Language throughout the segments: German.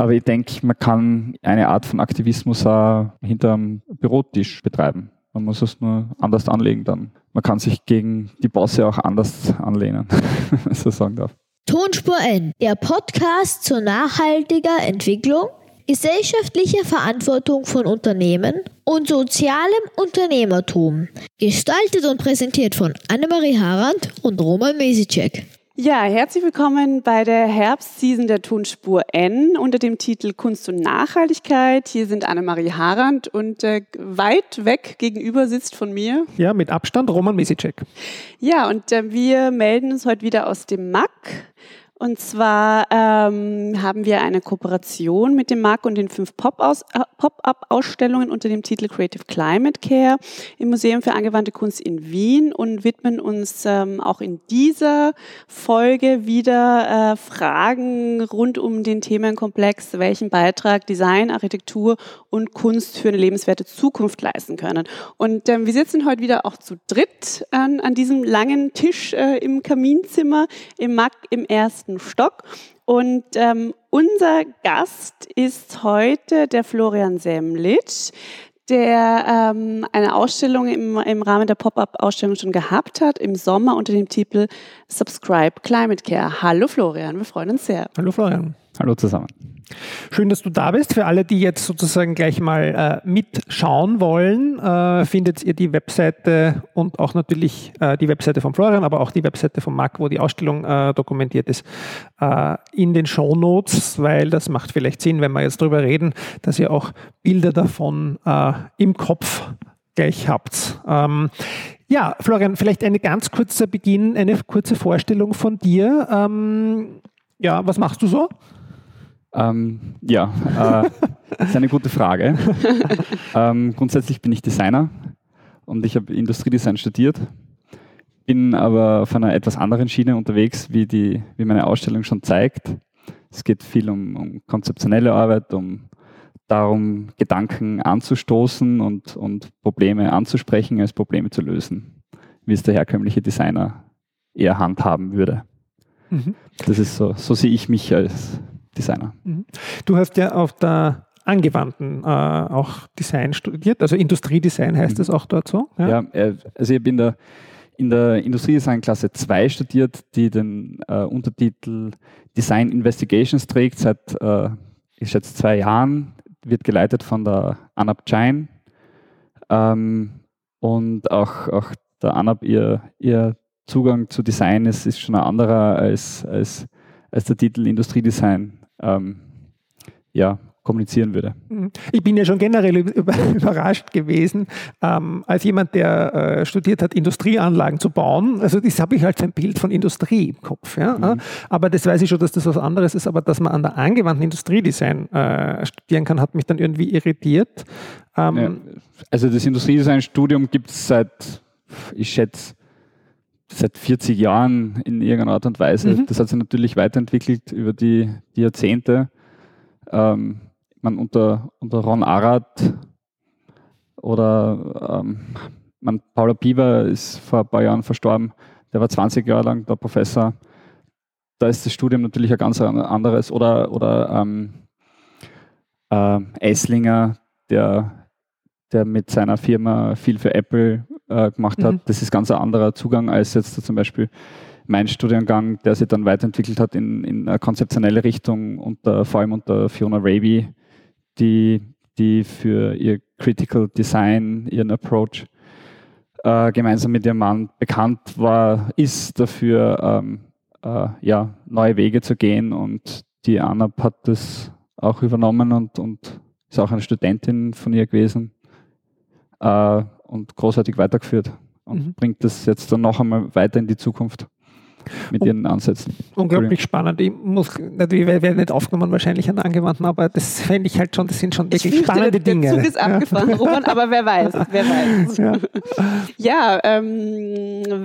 Aber ich denke, man kann eine Art von Aktivismus auch hinterm Bürotisch betreiben. Man muss es nur anders anlegen dann. Man kann sich gegen die Bosse auch anders anlehnen, wenn ich so sagen darf. Tonspur N, der Podcast zur nachhaltiger Entwicklung, gesellschaftlicher Verantwortung von Unternehmen und sozialem Unternehmertum. Gestaltet und präsentiert von Annemarie Harand und Roman Mesicek. Ja, herzlich willkommen bei der Herbstseason der Tonspur N unter dem Titel Kunst und Nachhaltigkeit. Hier sind Annemarie Harand und weit weg gegenüber sitzt von mir. Ja, mit Abstand Roman Mesicek. Ja, und wir melden uns heute wieder aus dem MAK. Und zwar haben wir eine Kooperation mit dem MAK und den 5 Pop-up-Ausstellungen unter dem Titel Creative Climate Care im Museum für angewandte Kunst in Wien und widmen uns auch in dieser Folge wieder Fragen rund um den Themenkomplex, welchen Beitrag Design, Architektur und Kunst für eine lebenswerte Zukunft leisten können. Und wir sitzen heute wieder auch zu dritt an diesem langen Tisch im Kaminzimmer im MAK im ersten Stock. Und unser Gast ist heute der Florian Semlitsch, der eine Ausstellung im Rahmen der Pop-Up-Ausstellung schon gehabt hat, im Sommer unter dem Titel Subscribe Climate Care. Hallo Florian, wir freuen uns sehr. Hallo Florian. Hallo zusammen. Schön, dass du da bist. Für alle, die jetzt sozusagen gleich mal mitschauen wollen, findet ihr die Webseite und auch natürlich die Webseite von Florian, aber auch die Webseite von MAK, wo die Ausstellung dokumentiert ist, in den Shownotes, weil das macht vielleicht Sinn, wenn wir jetzt drüber reden, dass ihr auch Bilder davon im Kopf gleich habt. Ja, Florian, vielleicht eine kurze Vorstellung von dir. Ja, was machst du so? Ist eine gute Frage. Grundsätzlich bin ich Designer und ich habe Industriedesign studiert, bin aber auf einer etwas anderen Schiene unterwegs, wie meine Ausstellung schon zeigt. Es geht viel um konzeptionelle Arbeit, darum, Gedanken anzustoßen und Probleme anzusprechen, als Probleme zu lösen, wie es der herkömmliche Designer eher handhaben würde. Mhm. Das ist so sehe ich mich als Designer. Du hast ja auf der Angewandten auch Design studiert, also Industriedesign heißt das auch dort so? Ja, also ich bin in der Industriedesign-Klasse 2 studiert, die den Untertitel Design Investigations trägt. Seit, ich schätze, 2 Jahren, wird geleitet von der Anab Jain und auch der Anab, ihr Zugang zu Design ist schon ein anderer als der Titel Industriedesign kommunizieren würde. Ich bin ja schon generell überrascht gewesen, als jemand, der studiert hat, Industrieanlagen zu bauen. Also das habe ich halt ein Bild von Industrie im Kopf. Ja? Mhm. Aber das weiß ich schon, dass das was anderes ist. Aber dass man an der angewandten Industriedesign studieren kann, hat mich dann irgendwie irritiert. Also das Industriedesign-Studium gibt es seit 40 Jahren in irgendeiner Art und Weise. Mhm. Das hat sich natürlich weiterentwickelt über die Jahrzehnte. Unter Ron Arad oder Paolo Bieber ist vor ein paar Jahren verstorben. Der war 20 Jahre lang der Professor. Da ist das Studium natürlich ein ganz anderes. Oder Esslinger, der mit seiner Firma viel für Apple gemacht hat. Mhm. Das ist ganz ein anderer Zugang als jetzt zum Beispiel mein Studiengang, der sich dann weiterentwickelt hat in eine konzeptionelle Richtung, vor allem unter Fiona Raby, die für ihr Critical Design, ihren Approach, gemeinsam mit ihrem Mann bekannt ist dafür, neue Wege zu gehen. Und die Anab hat das auch übernommen und ist auch eine Studentin von ihr gewesen. Und großartig weitergeführt und bringt das jetzt dann noch einmal weiter in die Zukunft mit ihren Ansätzen. Unglaublich spannend. Wir werden nicht aufgenommen wahrscheinlich an der angewandten, aber das fände ich halt schon, das sind schon wirklich spannende Dinge. Der Zug ist abgefahren, Roman, aber wer weiß. Ja,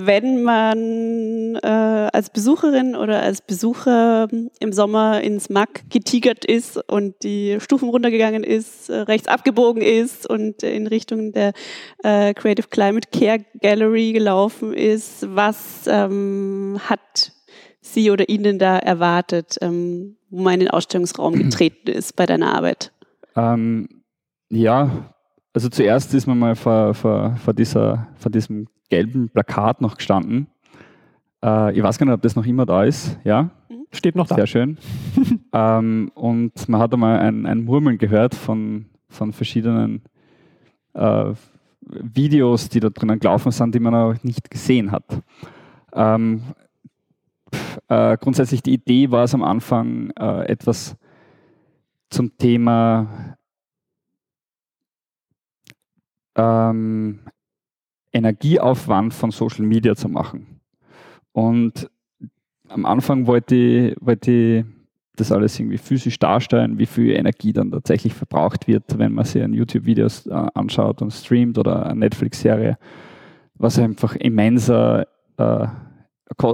wenn man als Besucherin oder als Besucher im Sommer ins MAK getigert ist und die Stufen runtergegangen ist, rechts abgebogen ist und in Richtung der Creative Climate Care Gallery gelaufen ist, was hat Sie oder Ihnen da erwartet, wo man in den Ausstellungsraum getreten ist bei deiner Arbeit? Ja, also zuerst ist man mal vor diesem gelben Plakat noch gestanden. Ich weiß gar nicht, ob das noch immer da ist. Ja, steht noch da. Sehr schön. Und man hat einmal ein Murmeln gehört von verschiedenen Videos, die da drinnen gelaufen sind, die man noch nicht gesehen hat. Grundsätzlich die Idee war es am Anfang, etwas zum Thema Energieaufwand von Social Media zu machen. Und am Anfang wollte ich das alles irgendwie physisch darstellen, wie viel Energie dann tatsächlich verbraucht wird, wenn man sich ein YouTube-Videos anschaut und streamt oder eine Netflix-Serie, was einfach immenser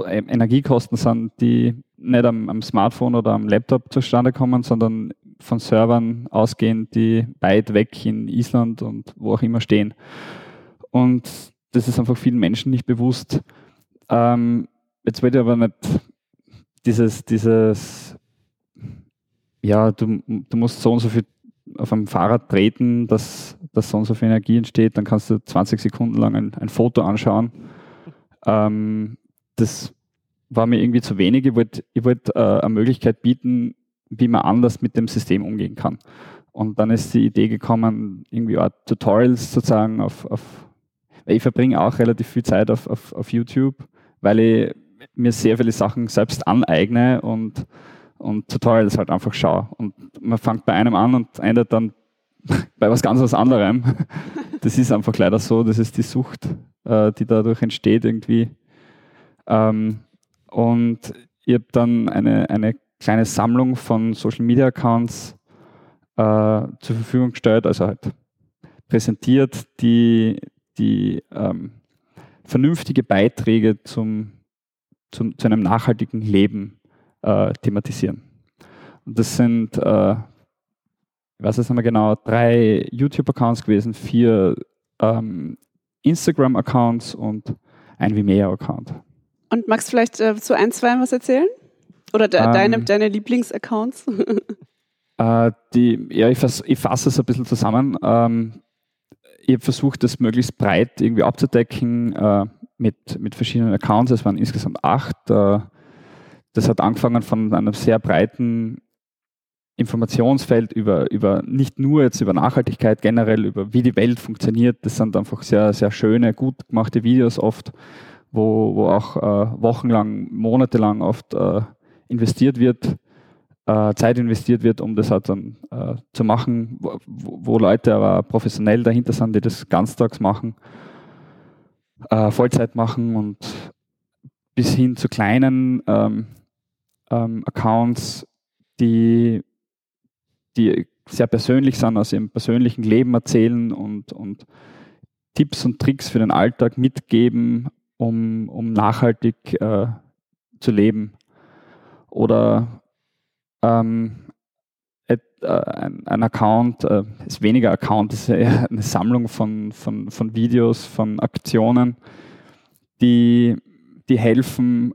Energiekosten sind, die nicht am Smartphone oder am Laptop zustande kommen, sondern von Servern ausgehen, die weit weg in Island und wo auch immer stehen. Und das ist einfach vielen Menschen nicht bewusst. Jetzt will ich aber nicht dieses ja, du musst so und so viel auf einem Fahrrad treten, dass so und so viel Energie entsteht, dann kannst du 20 Sekunden lang ein Foto anschauen. Das war mir irgendwie zu wenig. Ich wollte eine Möglichkeit bieten, wie man anders mit dem System umgehen kann. Und dann ist die Idee gekommen, irgendwie auch Tutorials sozusagen weil ich verbringe auch relativ viel Zeit auf YouTube, weil ich mir sehr viele Sachen selbst aneigne und Tutorials halt einfach schaue. Und man fängt bei einem an und endet dann bei was ganz was anderem. Das ist einfach leider so, das ist die Sucht, die dadurch entsteht irgendwie. Und ich habe dann eine kleine Sammlung von Social Media Accounts zur Verfügung gestellt, also halt präsentiert, die vernünftige Beiträge zu einem nachhaltigen Leben thematisieren. Und das sind, ich weiß jetzt nicht mehr genau, 3 YouTube-Accounts gewesen, 4 Instagram-Accounts und ein Vimeo-Account. Und magst du vielleicht zu 1, 2 was erzählen? Oder deine Lieblings-Accounts? Ich fasse es ein bisschen zusammen. Ich habe versucht, das möglichst breit irgendwie abzudecken mit verschiedenen Accounts. Es waren insgesamt 8. Das hat angefangen von einem sehr breiten Informationsfeld über nicht nur jetzt über Nachhaltigkeit, generell über wie die Welt funktioniert. Das sind einfach sehr, sehr schöne, gut gemachte Videos oft, wo auch wochenlang, monatelang oft investiert wird, Zeit investiert wird, um das halt dann zu machen, wo Leute aber professionell dahinter sind, die das ganztags machen, Vollzeit machen und bis hin zu kleinen Accounts, die sehr persönlich sind, aus ihrem persönlichen Leben erzählen und Tipps und Tricks für den Alltag mitgeben, um nachhaltig zu leben. Oder ein Account, ist weniger Account, ist eher eine Sammlung von Videos, von Aktionen, die helfen,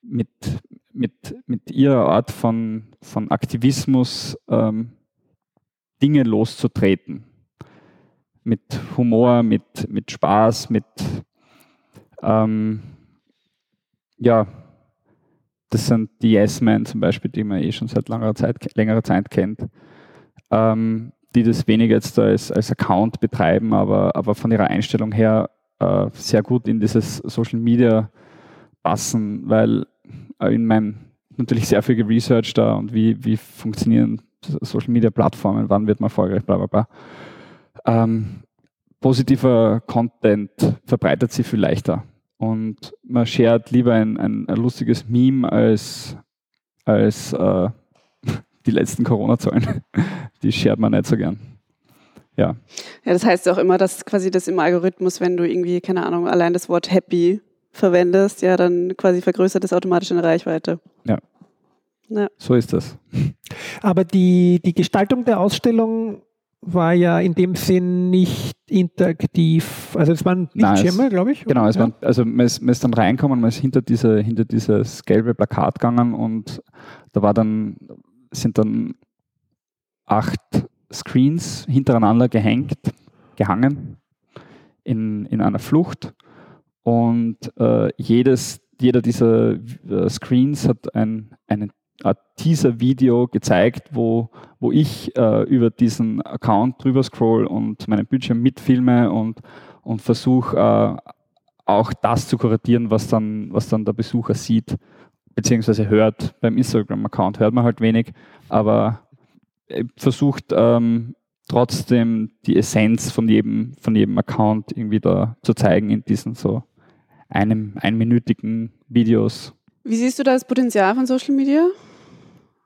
mit ihrer Art von Aktivismus Dinge loszutreten. Mit Humor, mit Spaß, mit das sind die Yes Men zum Beispiel, die man schon seit längerer Zeit kennt, die das weniger jetzt als Account betreiben, aber von ihrer Einstellung her sehr gut in dieses Social Media passen, weil in meinem natürlich sehr viel Research da und wie funktionieren Social Media Plattformen, wann wird man erfolgreich, bla bla bla. Positiver Content verbreitet sich viel leichter und man shared lieber ein lustiges Meme als die letzten Corona-Zahlen. Die shared man nicht so gern. Ja, das heißt auch immer, dass quasi das im Algorithmus, wenn du irgendwie, keine Ahnung, allein das Wort happy verwendest, ja, dann quasi vergrößert es automatisch eine Reichweite. Ja. So ist das. Aber die Gestaltung der Ausstellung war ja in dem Sinn nicht interaktiv, also es waren Lichtschirme, glaube ich. Genau, es waren, also man ist dann reinkommen, man ist hinter dieses gelbe Plakat gegangen und da war dann, sind dann 8 Screens hintereinander gehangen in einer Flucht und jeder dieser Screens hat ein Teaser-Video gezeigt, wo ich über diesen Account drüber scroll und meinen Bildschirm mitfilme und versuche auch das zu kuratieren, was dann der Besucher sieht bzw. hört. Beim Instagram-Account hört man halt wenig, aber versucht trotzdem die Essenz von jedem Account irgendwie da zu zeigen in diesen so einminütigen Videos. Wie siehst du da das Potenzial von Social Media?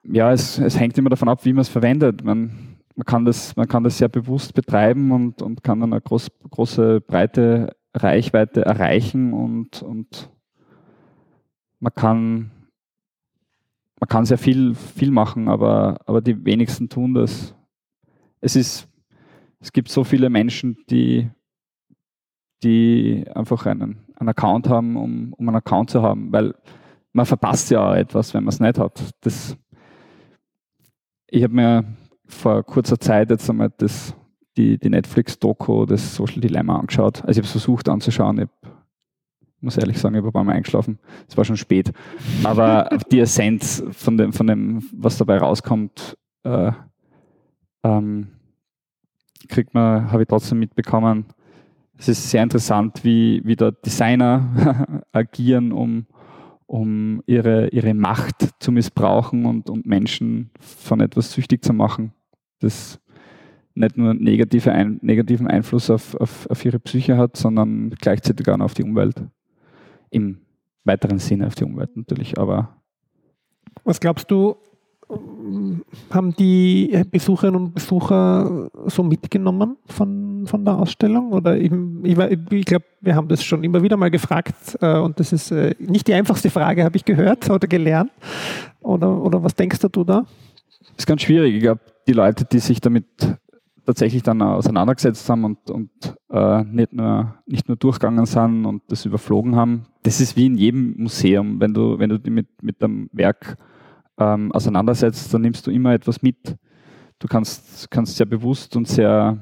Ja, es hängt immer davon ab, wie man es verwendet. Man kann das sehr bewusst betreiben und kann dann eine große, breite Reichweite erreichen und man kann sehr viel machen, aber die wenigsten tun das. Es gibt so viele Menschen, die einfach einen Account haben, um einen Account zu haben, weil man verpasst ja auch etwas, wenn man es nicht hat. Ich habe mir vor kurzer Zeit jetzt einmal die Netflix-Doku, das Social Dilemma angeschaut. Also ich habe es versucht anzuschauen. Ich muss ehrlich sagen, ich habe ein paar Mal eingeschlafen. Es war schon spät. Aber die Essenz von dem, was dabei rauskommt, habe ich trotzdem mitbekommen. Es ist sehr interessant, wie da Designer agieren, um ihre Macht zu missbrauchen und Menschen von etwas süchtig zu machen, das nicht nur negativen Einfluss auf ihre Psyche hat, sondern gleichzeitig auch auf die Umwelt. Im weiteren Sinne auf die Umwelt natürlich, aber... Was glaubst du, haben die Besucherinnen und Besucher so mitgenommen von der Ausstellung? Oder ich glaube, wir haben das schon immer wieder mal gefragt und das ist nicht die einfachste Frage, habe ich gehört oder gelernt. Oder was denkst du da? Das ist ganz schwierig. Ich glaube, die Leute, die sich damit tatsächlich dann auseinandergesetzt haben und nicht nur durchgegangen sind und das überflogen haben, das ist wie in jedem Museum. Wenn du dich mit einem Werk auseinandersetzt, dann nimmst du immer etwas mit. Du kannst sehr bewusst und sehr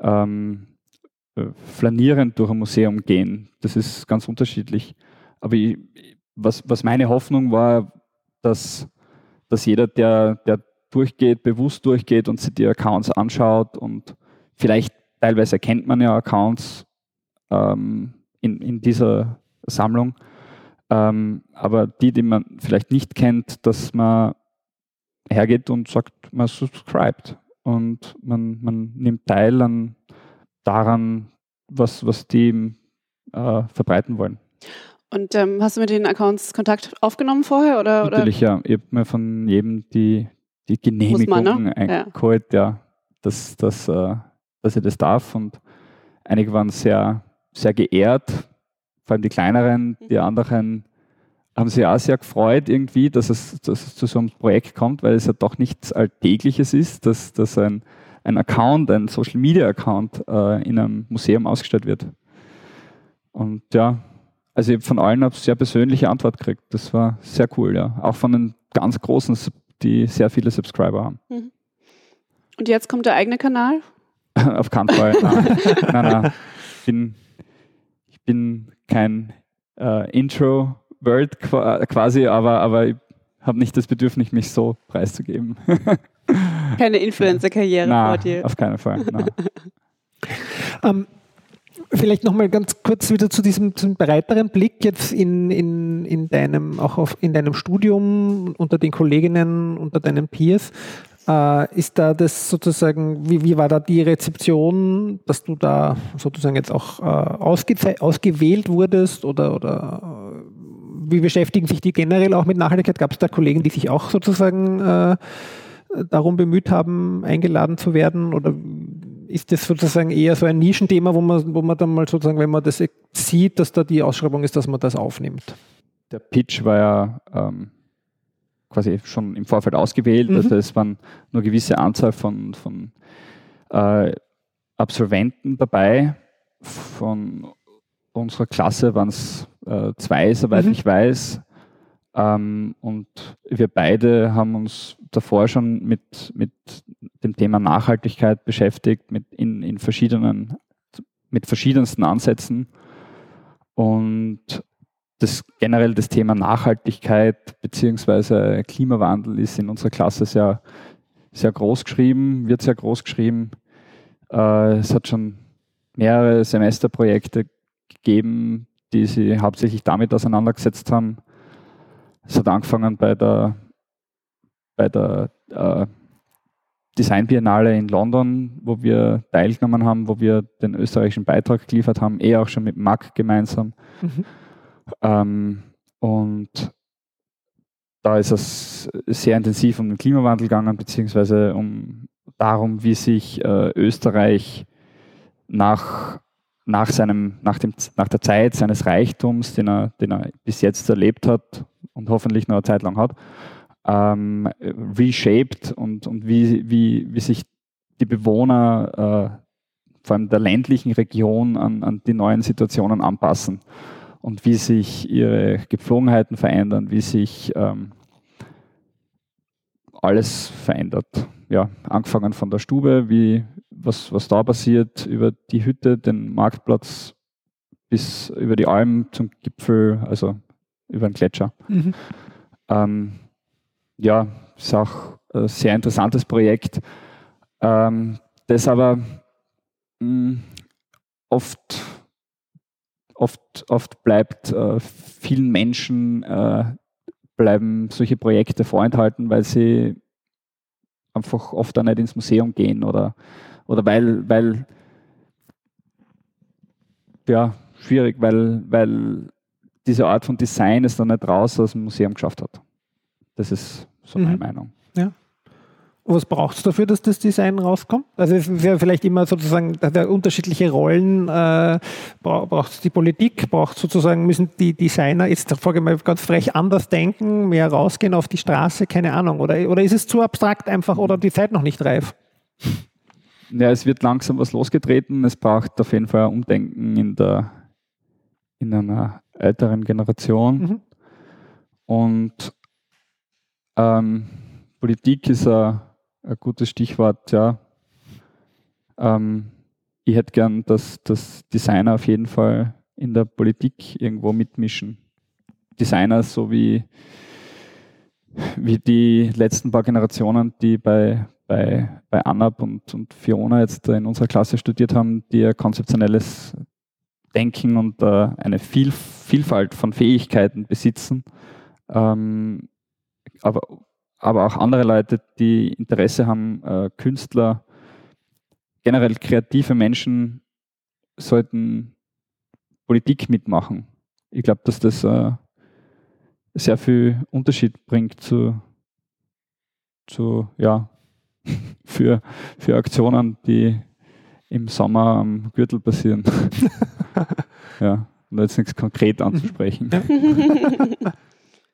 flanierend durch ein Museum gehen. Das ist ganz unterschiedlich. Aber was meine Hoffnung war, dass jeder, der durchgeht, bewusst durchgeht und sich die Accounts anschaut und vielleicht teilweise erkennt man ja Accounts in dieser Sammlung, aber die man vielleicht nicht kennt, dass man hergeht und sagt, man subscribt und man nimmt teil daran, was die verbreiten wollen. Und hast du mit den Accounts Kontakt aufgenommen vorher? Oder? Natürlich, ja. Ich habe mir von jedem die Genehmigung eingeholt, ja, dass ich das darf. Und einige waren sehr, sehr geehrt, vor allem die kleineren, die anderen haben sich auch sehr gefreut irgendwie, dass es zu so einem Projekt kommt, weil es ja doch nichts Alltägliches ist, dass ein Account, ein Social Media Account in einem Museum ausgestellt wird. Und ja, also ich von allen habe ich sehr persönliche Antwort gekriegt. Das war sehr cool, ja. Auch von den ganz Großen, die sehr viele Subscriber haben. Und jetzt kommt der eigene Kanal? Auf keinen Fall. Nein. Ich bin kein Introvert quasi, aber ich habe nicht das Bedürfnis, mich so preiszugeben. Keine Influencer-Karriere vor dir? Auf keinen Fall. Vielleicht nochmal ganz kurz wieder zu diesem breiteren Blick jetzt in deinem Studium, unter den Kolleginnen, unter deinen Peers. Ist da das sozusagen, wie war da die Rezeption, dass du da sozusagen jetzt auch ausgewählt wurdest oder wie beschäftigen sich die generell auch mit Nachhaltigkeit? Gab es da Kollegen, die sich auch sozusagen darum bemüht haben, eingeladen zu werden? Oder ist das sozusagen eher so ein Nischenthema, wo man dann mal sozusagen, wenn man das sieht, dass da die Ausschreibung ist, dass man das aufnimmt? Der Pitch war ja... quasi schon im Vorfeld ausgewählt. Also es waren nur eine gewisse Anzahl von Absolventen dabei. Von unserer Klasse waren es 2, soweit ich weiß. Und wir beide haben uns davor schon mit dem Thema Nachhaltigkeit beschäftigt, mit verschiedensten Ansätzen. Und das Thema Nachhaltigkeit bzw. Klimawandel ist in unserer Klasse sehr, sehr groß geschrieben, wird sehr groß geschrieben. Es hat schon mehrere Semesterprojekte gegeben, die sich hauptsächlich damit auseinandergesetzt haben. Es hat angefangen bei der Design Biennale in London, wo wir teilgenommen haben, wo wir den österreichischen Beitrag geliefert haben, auch schon mit MAK gemeinsam. Und da ist es sehr intensiv um den Klimawandel gegangen, beziehungsweise darum, wie sich Österreich nach der Zeit seines Reichtums, den er bis jetzt erlebt hat und hoffentlich noch eine Zeit lang hat, reshaped und wie sich die Bewohner vor allem der ländlichen Region an die neuen Situationen anpassen und wie sich ihre Gepflogenheiten verändern, wie sich alles verändert. Ja, angefangen von der Stube, was da passiert, über die Hütte, den Marktplatz bis über die Alm zum Gipfel, also über den Gletscher. Ja, ist auch ein sehr interessantes Projekt, das aber oft bleibt vielen Menschen bleiben solche Projekte vorenthalten, weil sie einfach oft dann nicht ins Museum gehen oder weil ja, schwierig, weil diese Art von Design es dann nicht raus aus dem Museum geschafft hat. Das ist so meine Meinung. Ja. Und was braucht es dafür, dass das Design rauskommt? Also es ist ja vielleicht immer sozusagen unterschiedliche Rollen. Braucht es die Politik? Müssen die Designer jetzt, sage ich mal, ganz frech anders denken, mehr rausgehen auf die Straße? Keine Ahnung. Oder ist es zu abstrakt einfach oder die Zeit noch nicht reif? Ja, es wird langsam was losgetreten. Es braucht auf jeden Fall ein Umdenken in einer älteren Generation. Und Politik ist ein gutes Stichwort, ja. Ich hätte gern, dass Designer auf jeden Fall in der Politik irgendwo mitmischen. Designer, so wie die letzten paar Generationen, die bei Anab und Fiona jetzt in unserer Klasse studiert haben, die ein konzeptionelles Denken und eine Vielfalt von Fähigkeiten besitzen. Aber auch andere Leute, die Interesse haben, Künstler, generell kreative Menschen sollten Politik mitmachen. Ich glaube, dass das sehr viel Unterschied bringt für Aktionen, die im Sommer am Gürtel passieren. Ja, und jetzt nichts konkret anzusprechen.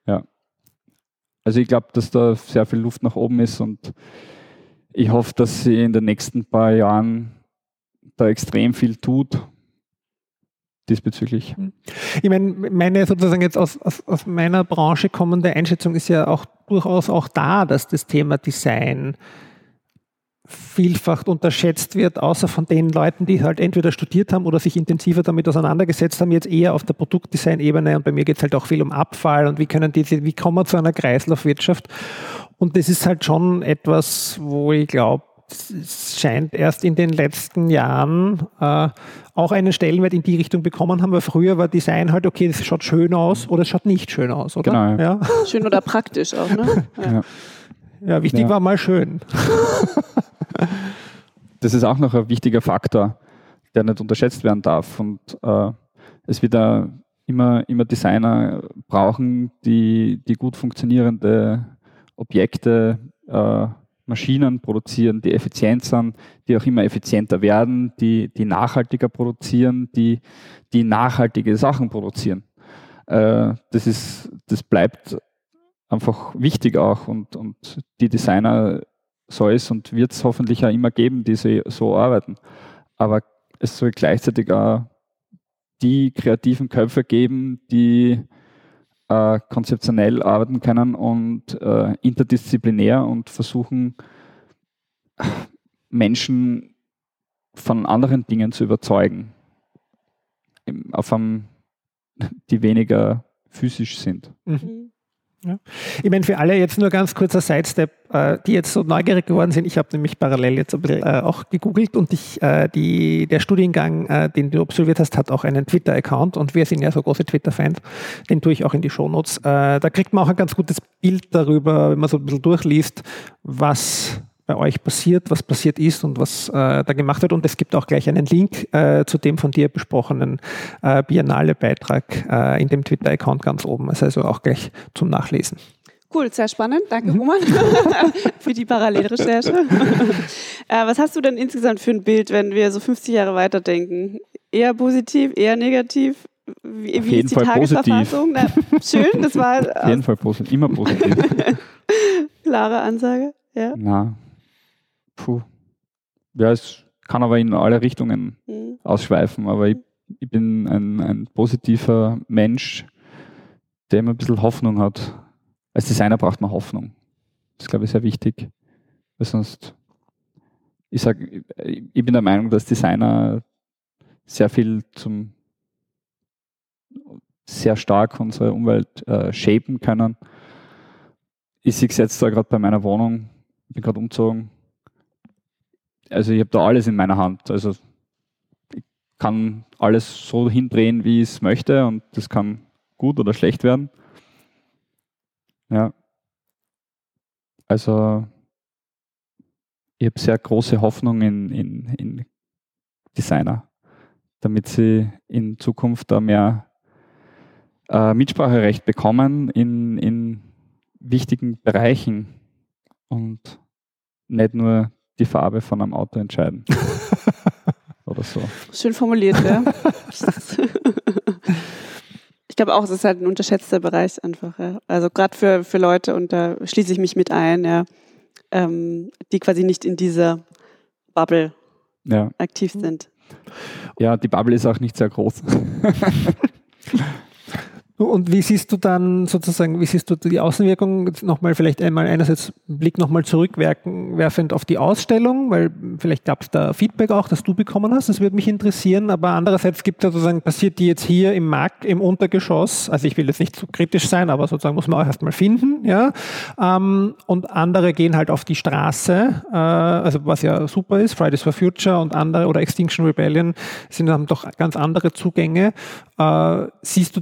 Ja. Also ich glaube, dass da sehr viel Luft nach oben ist und ich hoffe, dass sie in den nächsten paar Jahren da extrem viel tut diesbezüglich. Ich meine sozusagen jetzt aus meiner Branche kommende Einschätzung ist ja auch durchaus auch da, dass das Thema Design vielfach unterschätzt wird, außer von den Leuten, die halt entweder studiert haben oder sich intensiver damit auseinandergesetzt haben, jetzt eher auf der Produktdesign-Ebene. Und bei mir geht es halt auch viel um Abfall und wie kommen wir zu einer Kreislaufwirtschaft. Und das ist halt schon etwas, wo ich glaube, es scheint erst in den letzten Jahren auch einen Stellenwert in die Richtung bekommen haben, weil früher war Design halt, okay, das schaut schön aus oder es schaut nicht schön aus, oder? Genau. Ja. Schön oder praktisch auch, ne? Ja. Ja, wichtig war mal schön. Das ist auch noch ein wichtiger Faktor, der nicht unterschätzt werden darf. Und es wird da immer Designer brauchen, die gut funktionierende Objekte, Maschinen produzieren, die effizient sind, die auch immer effizienter werden, die nachhaltiger produzieren, die nachhaltige Sachen produzieren. Das bleibt einfach wichtig auch und die Designer soll es und wird es hoffentlich auch immer geben, die so arbeiten. Aber es soll gleichzeitig auch die kreativen Köpfe geben, die konzeptionell arbeiten können und interdisziplinär und versuchen, Menschen von anderen Dingen zu überzeugen, die weniger physisch sind. Mhm. Ja. Ich meine, für alle jetzt nur ganz kurzer Sidestep, die jetzt so neugierig geworden sind. Ich habe nämlich parallel jetzt ein bisschen auch gegoogelt und der Studiengang, den du absolviert hast, hat auch einen Twitter-Account und wir sind ja so große Twitter-Fans, den tue ich auch in die Shownotes. Da kriegt man auch ein ganz gutes Bild darüber, wenn man so ein bisschen durchliest, was bei euch passiert, was passiert ist und was da gemacht wird. Und es gibt auch gleich einen Link zu dem von dir besprochenen Biennale-Beitrag in dem Twitter-Account ganz oben. Also auch gleich zum Nachlesen. Cool, sehr spannend. Danke, Roman, für die Parallelrecherche. Was hast du denn insgesamt für ein Bild, wenn wir so 50 Jahre weiterdenken? Eher positiv, eher negativ? Wie ist die Tagesverfassung? Na, schön, das war... Auf jeden Fall positiv, immer positiv. Klare Ansage, ja. Na. Puh. Ja, es kann aber in alle Richtungen ausschweifen, aber ich bin ein positiver Mensch, der immer ein bisschen Hoffnung hat. Als Designer braucht man Hoffnung. Das ist, glaube ich, sehr wichtig. Weil sonst, ich bin der Meinung, dass Designer sehr viel sehr stark unsere Umwelt shapen können. Ich sehe es jetzt da gerade bei meiner Wohnung, ich bin gerade umgezogen. Also ich habe da alles in meiner Hand. Also ich kann alles so hindrehen, wie ich es möchte und das kann gut oder schlecht werden. Ja. Also ich habe sehr große Hoffnung in Designer, damit sie in Zukunft da mehr Mitspracherecht bekommen in wichtigen Bereichen und nicht nur die Farbe von einem Auto entscheiden. Oder so. Schön formuliert, ja. Ich glaube auch, es ist halt ein unterschätzter Bereich einfach. Ja. Also gerade für Leute, und da schließe ich mich mit ein, ja, die quasi nicht in dieser Bubble aktiv sind. Ja, die Bubble ist auch nicht sehr groß. Und wie siehst du dann sozusagen, die Außenwirkung? Nochmal vielleicht einmal einerseits Blick nochmal zurückwerfend auf die Ausstellung, weil vielleicht gab es da Feedback auch, das du bekommen hast, das würde mich interessieren, aber andererseits gibt es sozusagen, passiert die jetzt hier im MAK, im Untergeschoss, also ich will jetzt nicht zu kritisch sein, aber sozusagen muss man auch erstmal finden, ja, und andere gehen halt auf die Straße, also was ja super ist, Fridays for Future und andere, oder Extinction Rebellion, haben doch ganz andere Zugänge. Siehst du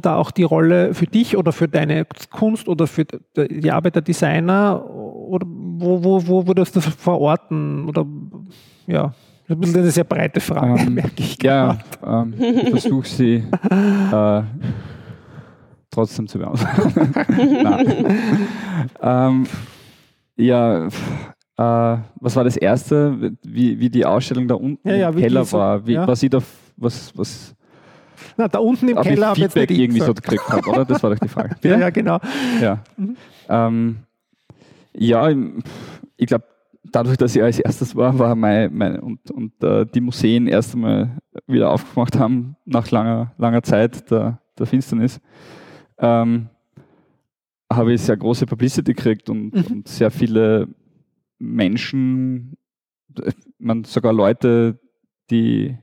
da auch die Rolle für dich oder für deine Kunst oder für die Arbeit der Designer? Oder wo würdest du das verorten? Oder ja, das ist eine sehr breite Frage, merke ich. Ja, ich versuche sie trotzdem zu beantworten. Was war das Erste? Wie die Ausstellung da unten im Keller war? Was ich da... da unten im Keller habe ich Feedback irgendwie so gekriegt habe, oder? Das war doch die Frage. ja, genau. Ja, ich glaube, dadurch, dass ich als erstes war mein und die Museen erst einmal wieder aufgemacht haben, nach langer Zeit der Finsternis, habe ich sehr große Publicity gekriegt und sehr viele Menschen, sogar Leute, die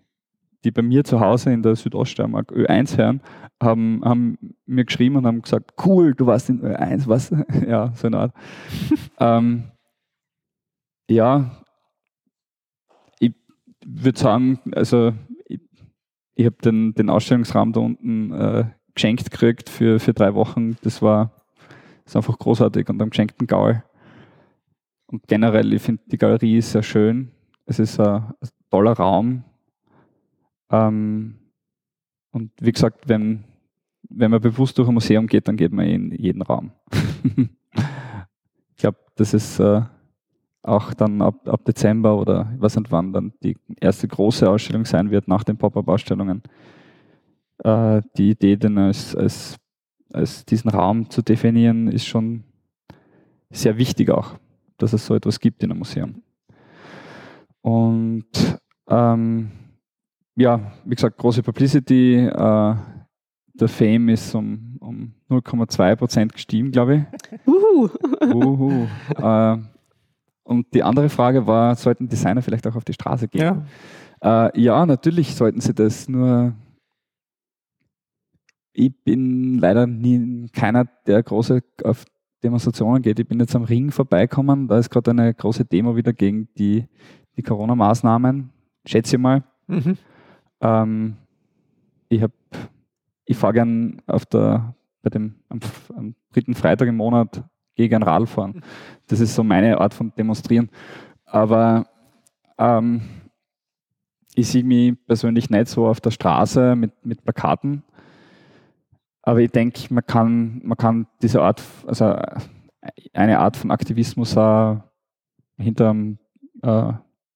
bei mir zu Hause in der Südoststeiermark Ö1 hören, haben mir geschrieben und haben gesagt, cool, du warst in Ö1, was? Ja, so eine Art. Ich würde sagen, also ich habe den Ausstellungsraum da unten geschenkt gekriegt für 3 Wochen. Das ist einfach großartig und am geschenkten Gaul. Und generell, ich finde, die Galerie ist sehr schön. Es ist ein toller Raum. Und wie gesagt, wenn man bewusst durch ein Museum geht, dann geht man in jeden Raum. Ich glaube, das ist auch dann ab Dezember oder ich weiß nicht wann dann die erste große Ausstellung sein wird nach den Pop-Up-Ausstellungen. Die Idee, den als diesen Raum zu definieren, ist schon sehr wichtig auch. dass es so etwas gibt in einem Museum. Und ja, wie gesagt, große Publicity. Der Fame ist um 0,2% gestiegen, glaube ich. Uhu. Und die andere Frage war, sollten Designer vielleicht auch auf die Straße gehen? Ja, ja, natürlich sollten sie das, nur ich bin leider keiner, der große auf Demonstrationen geht. Ich bin jetzt am Ring vorbeikommen, da ist gerade eine große Demo wieder gegen die Corona-Maßnahmen, schätze ich mal. Mhm. Ich fahre gern am dritten Freitag im Monat gegen Radl fahren. Das ist so meine Art von Demonstrieren. Aber ich sehe mich persönlich nicht so auf der Straße mit Plakaten. Aber ich denke, man kann diese Art, also eine Art von Aktivismus auch hinterm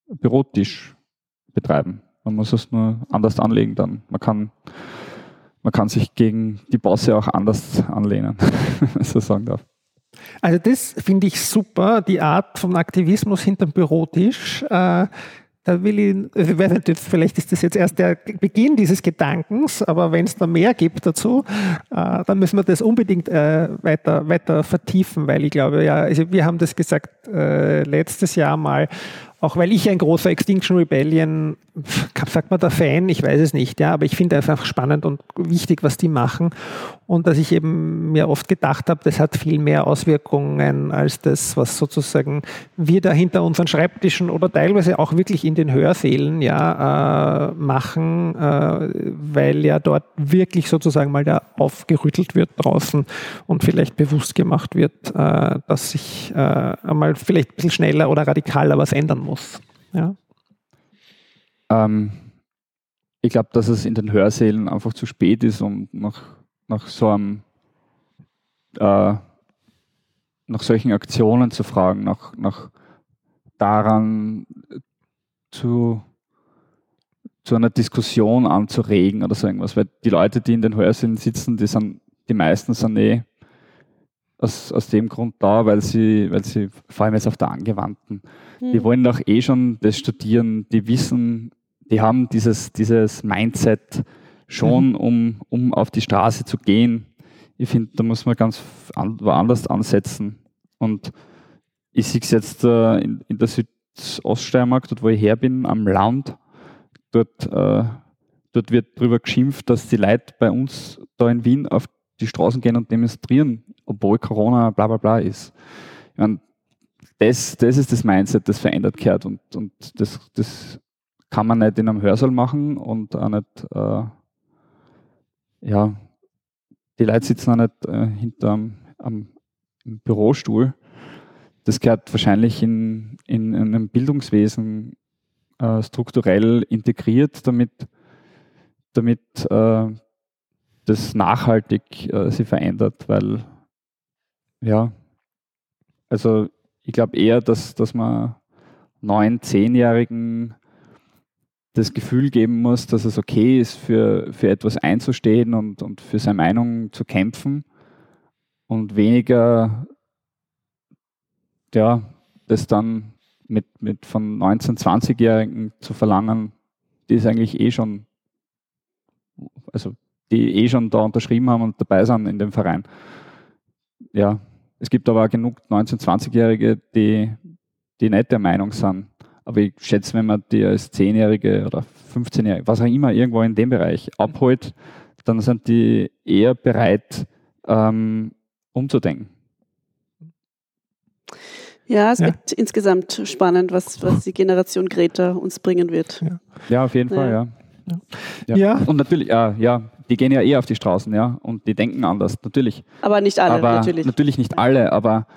Bürotisch betreiben. Man muss es nur anders anlegen dann. Man kann sich gegen die Bosse auch anders anlehnen, wenn ich so sagen darf. Also das finde ich super, die Art von Aktivismus hinterm Bürotisch. Da will ich weiß nicht, vielleicht ist das jetzt erst der Beginn dieses Gedankens, aber wenn es da mehr gibt dazu, dann müssen wir das unbedingt weiter vertiefen, weil ich glaube, ja, also wir haben das gesagt letztes Jahr mal, auch weil ich ein großer Extinction Rebellion, sagt man da Fan, ich weiß es nicht, ja, aber ich finde einfach spannend und wichtig, was die machen, und dass ich eben mir oft gedacht habe, das hat viel mehr Auswirkungen als das, was sozusagen wir da hinter unseren Schreibtischen oder teilweise auch wirklich in den Hörsälen ja, machen, weil ja dort wirklich sozusagen mal da aufgerüttelt wird draußen und vielleicht bewusst gemacht wird, dass sich einmal vielleicht ein bisschen schneller oder radikaler was ändern muss. Ja. Ich glaube, dass es in den Hörsälen einfach zu spät ist, um nach solchen Aktionen zu fragen, nach daran zu einer Diskussion anzuregen oder so irgendwas. Weil die Leute, die in den Hörsälen sitzen, die meisten sind aus dem Grund da, weil sie vor allem jetzt auf der Angewandten, die wollen doch schon das studieren, die wissen, die haben dieses Mindset schon, um auf die Straße zu gehen. Ich finde, da muss man ganz woanders ansetzen. Und ich sehe es jetzt in der Südoststeiermark, dort wo ich her bin, am Land, dort wird drüber geschimpft, dass die Leute bei uns da in Wien auf die Straßen gehen und demonstrieren, obwohl Corona bla bla bla ist. Ich meine, das ist das Mindset, das verändert gehört, und das kann man nicht in einem Hörsaal machen und auch nicht, ja, die Leute sitzen auch nicht hinterm Bürostuhl. Das gehört wahrscheinlich in einem Bildungswesen strukturell integriert, damit das nachhaltig sie verändert, weil ja, also ich glaube eher, dass man 9-, 10-Jährigen das Gefühl geben muss, dass es okay ist, für etwas einzustehen und für seine Meinung zu kämpfen, und weniger ja, das dann mit von 19-, 20-Jährigen zu verlangen, die es eigentlich schon, also die schon da unterschrieben haben und dabei sind in dem Verein. Ja, es gibt aber auch genug 19-, 20-Jährige, die nicht der Meinung sind. Aber ich schätze, wenn man die als 10-Jährige oder 15-Jährige, was auch immer, irgendwo in dem Bereich abholt, dann sind die eher bereit, umzudenken. Ja, es wird insgesamt spannend, was die Generation Greta uns bringen wird. Ja, auf jeden Fall, ja. Und natürlich, die gehen ja auf die Straßen, ja, und die denken anders, natürlich. Aber nicht alle, natürlich. Natürlich nicht alle, aber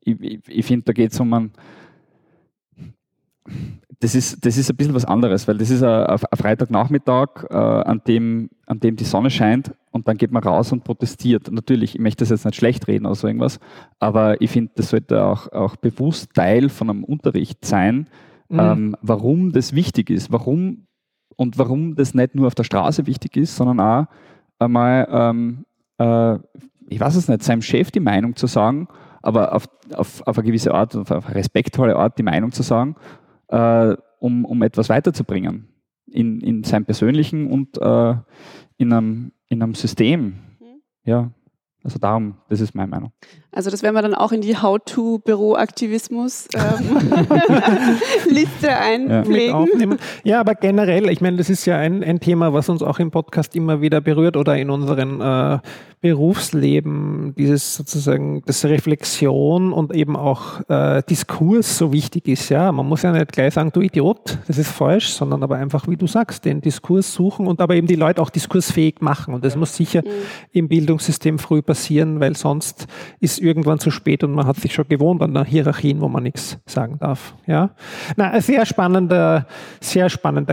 ich finde, da geht es um einen... Das ist ein bisschen was anderes, weil das ist ein Freitagnachmittag, an dem die Sonne scheint, und dann geht man raus und protestiert. Natürlich, ich möchte das jetzt nicht schlecht reden oder so irgendwas, aber ich finde, das sollte auch bewusst Teil von einem Unterricht sein, warum das wichtig ist, warum das nicht nur auf der Straße wichtig ist, sondern auch einmal, ich weiß es nicht, seinem Chef die Meinung zu sagen, aber auf eine gewisse Art, auf eine respektvolle Art die Meinung zu sagen, um etwas weiterzubringen in seinem Persönlichen und in einem System. Ja, also darum, das ist meine Meinung. Also das werden wir dann auch in die How-to-Büro-Aktivismus Liste einpflegen. Ja, aber generell, ich meine, das ist ja ein Thema, was uns auch im Podcast immer wieder berührt oder in unseren Berufsleben, dieses sozusagen, dass Reflexion und eben auch Diskurs so wichtig ist. Ja, man muss ja nicht gleich sagen, du Idiot, das ist falsch, sondern aber einfach, wie du sagst, den Diskurs suchen und aber eben die Leute auch diskursfähig machen. Und das muss sicher im Bildungssystem früh passieren, weil sonst ist irgendwann zu spät und man hat sich schon gewohnt an der Hierarchien, wo man nichts sagen darf. Ja? Na, ein sehr spannender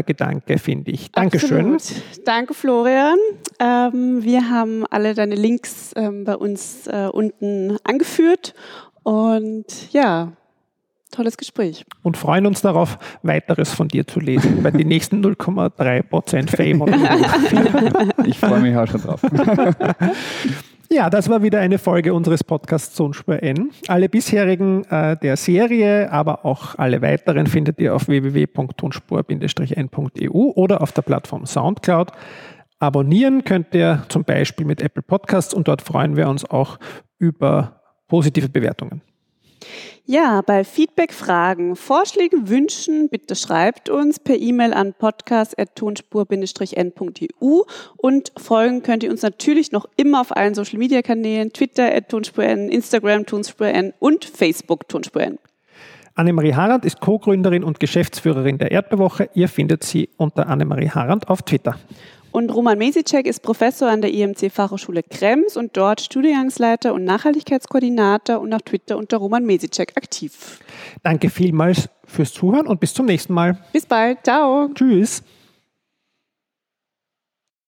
Gedanke, finde ich. Dankeschön. Absolut. Danke, Florian. Wir haben alle deine Links bei uns unten angeführt und ja, tolles Gespräch. Und freuen uns darauf, weiteres von dir zu lesen, bei den nächsten 0,3% Fame. Ich freue mich auch schon drauf. Ja, das war wieder eine Folge unseres Podcasts Tonspur N. Alle bisherigen der Serie, aber auch alle weiteren findet ihr auf www.tonspur-n.eu oder auf der Plattform Soundcloud. Abonnieren könnt ihr zum Beispiel mit Apple Podcasts und dort freuen wir uns auch über positive Bewertungen. Ja, bei Feedback, Fragen, Vorschlägen, Wünschen, bitte schreibt uns per E-Mail an podcast@tonspur-n.eu und folgen könnt ihr uns natürlich noch immer auf allen Social-Media-Kanälen, Twitter @tonspur-n, Instagram tonspur-n und Facebook tonspur-n. Annemarie Harand ist Co-Gründerin und Geschäftsführerin der Erdbeerwoche. Ihr findet sie unter Annemarie Harand auf Twitter. Und Roman Mesicek ist Professor an der IMC Fachhochschule Krems und dort Studiengangsleiter und Nachhaltigkeitskoordinator und auf Twitter unter Roman Mesicek aktiv. Danke vielmals fürs Zuhören und bis zum nächsten Mal. Bis bald. Ciao. Tschüss.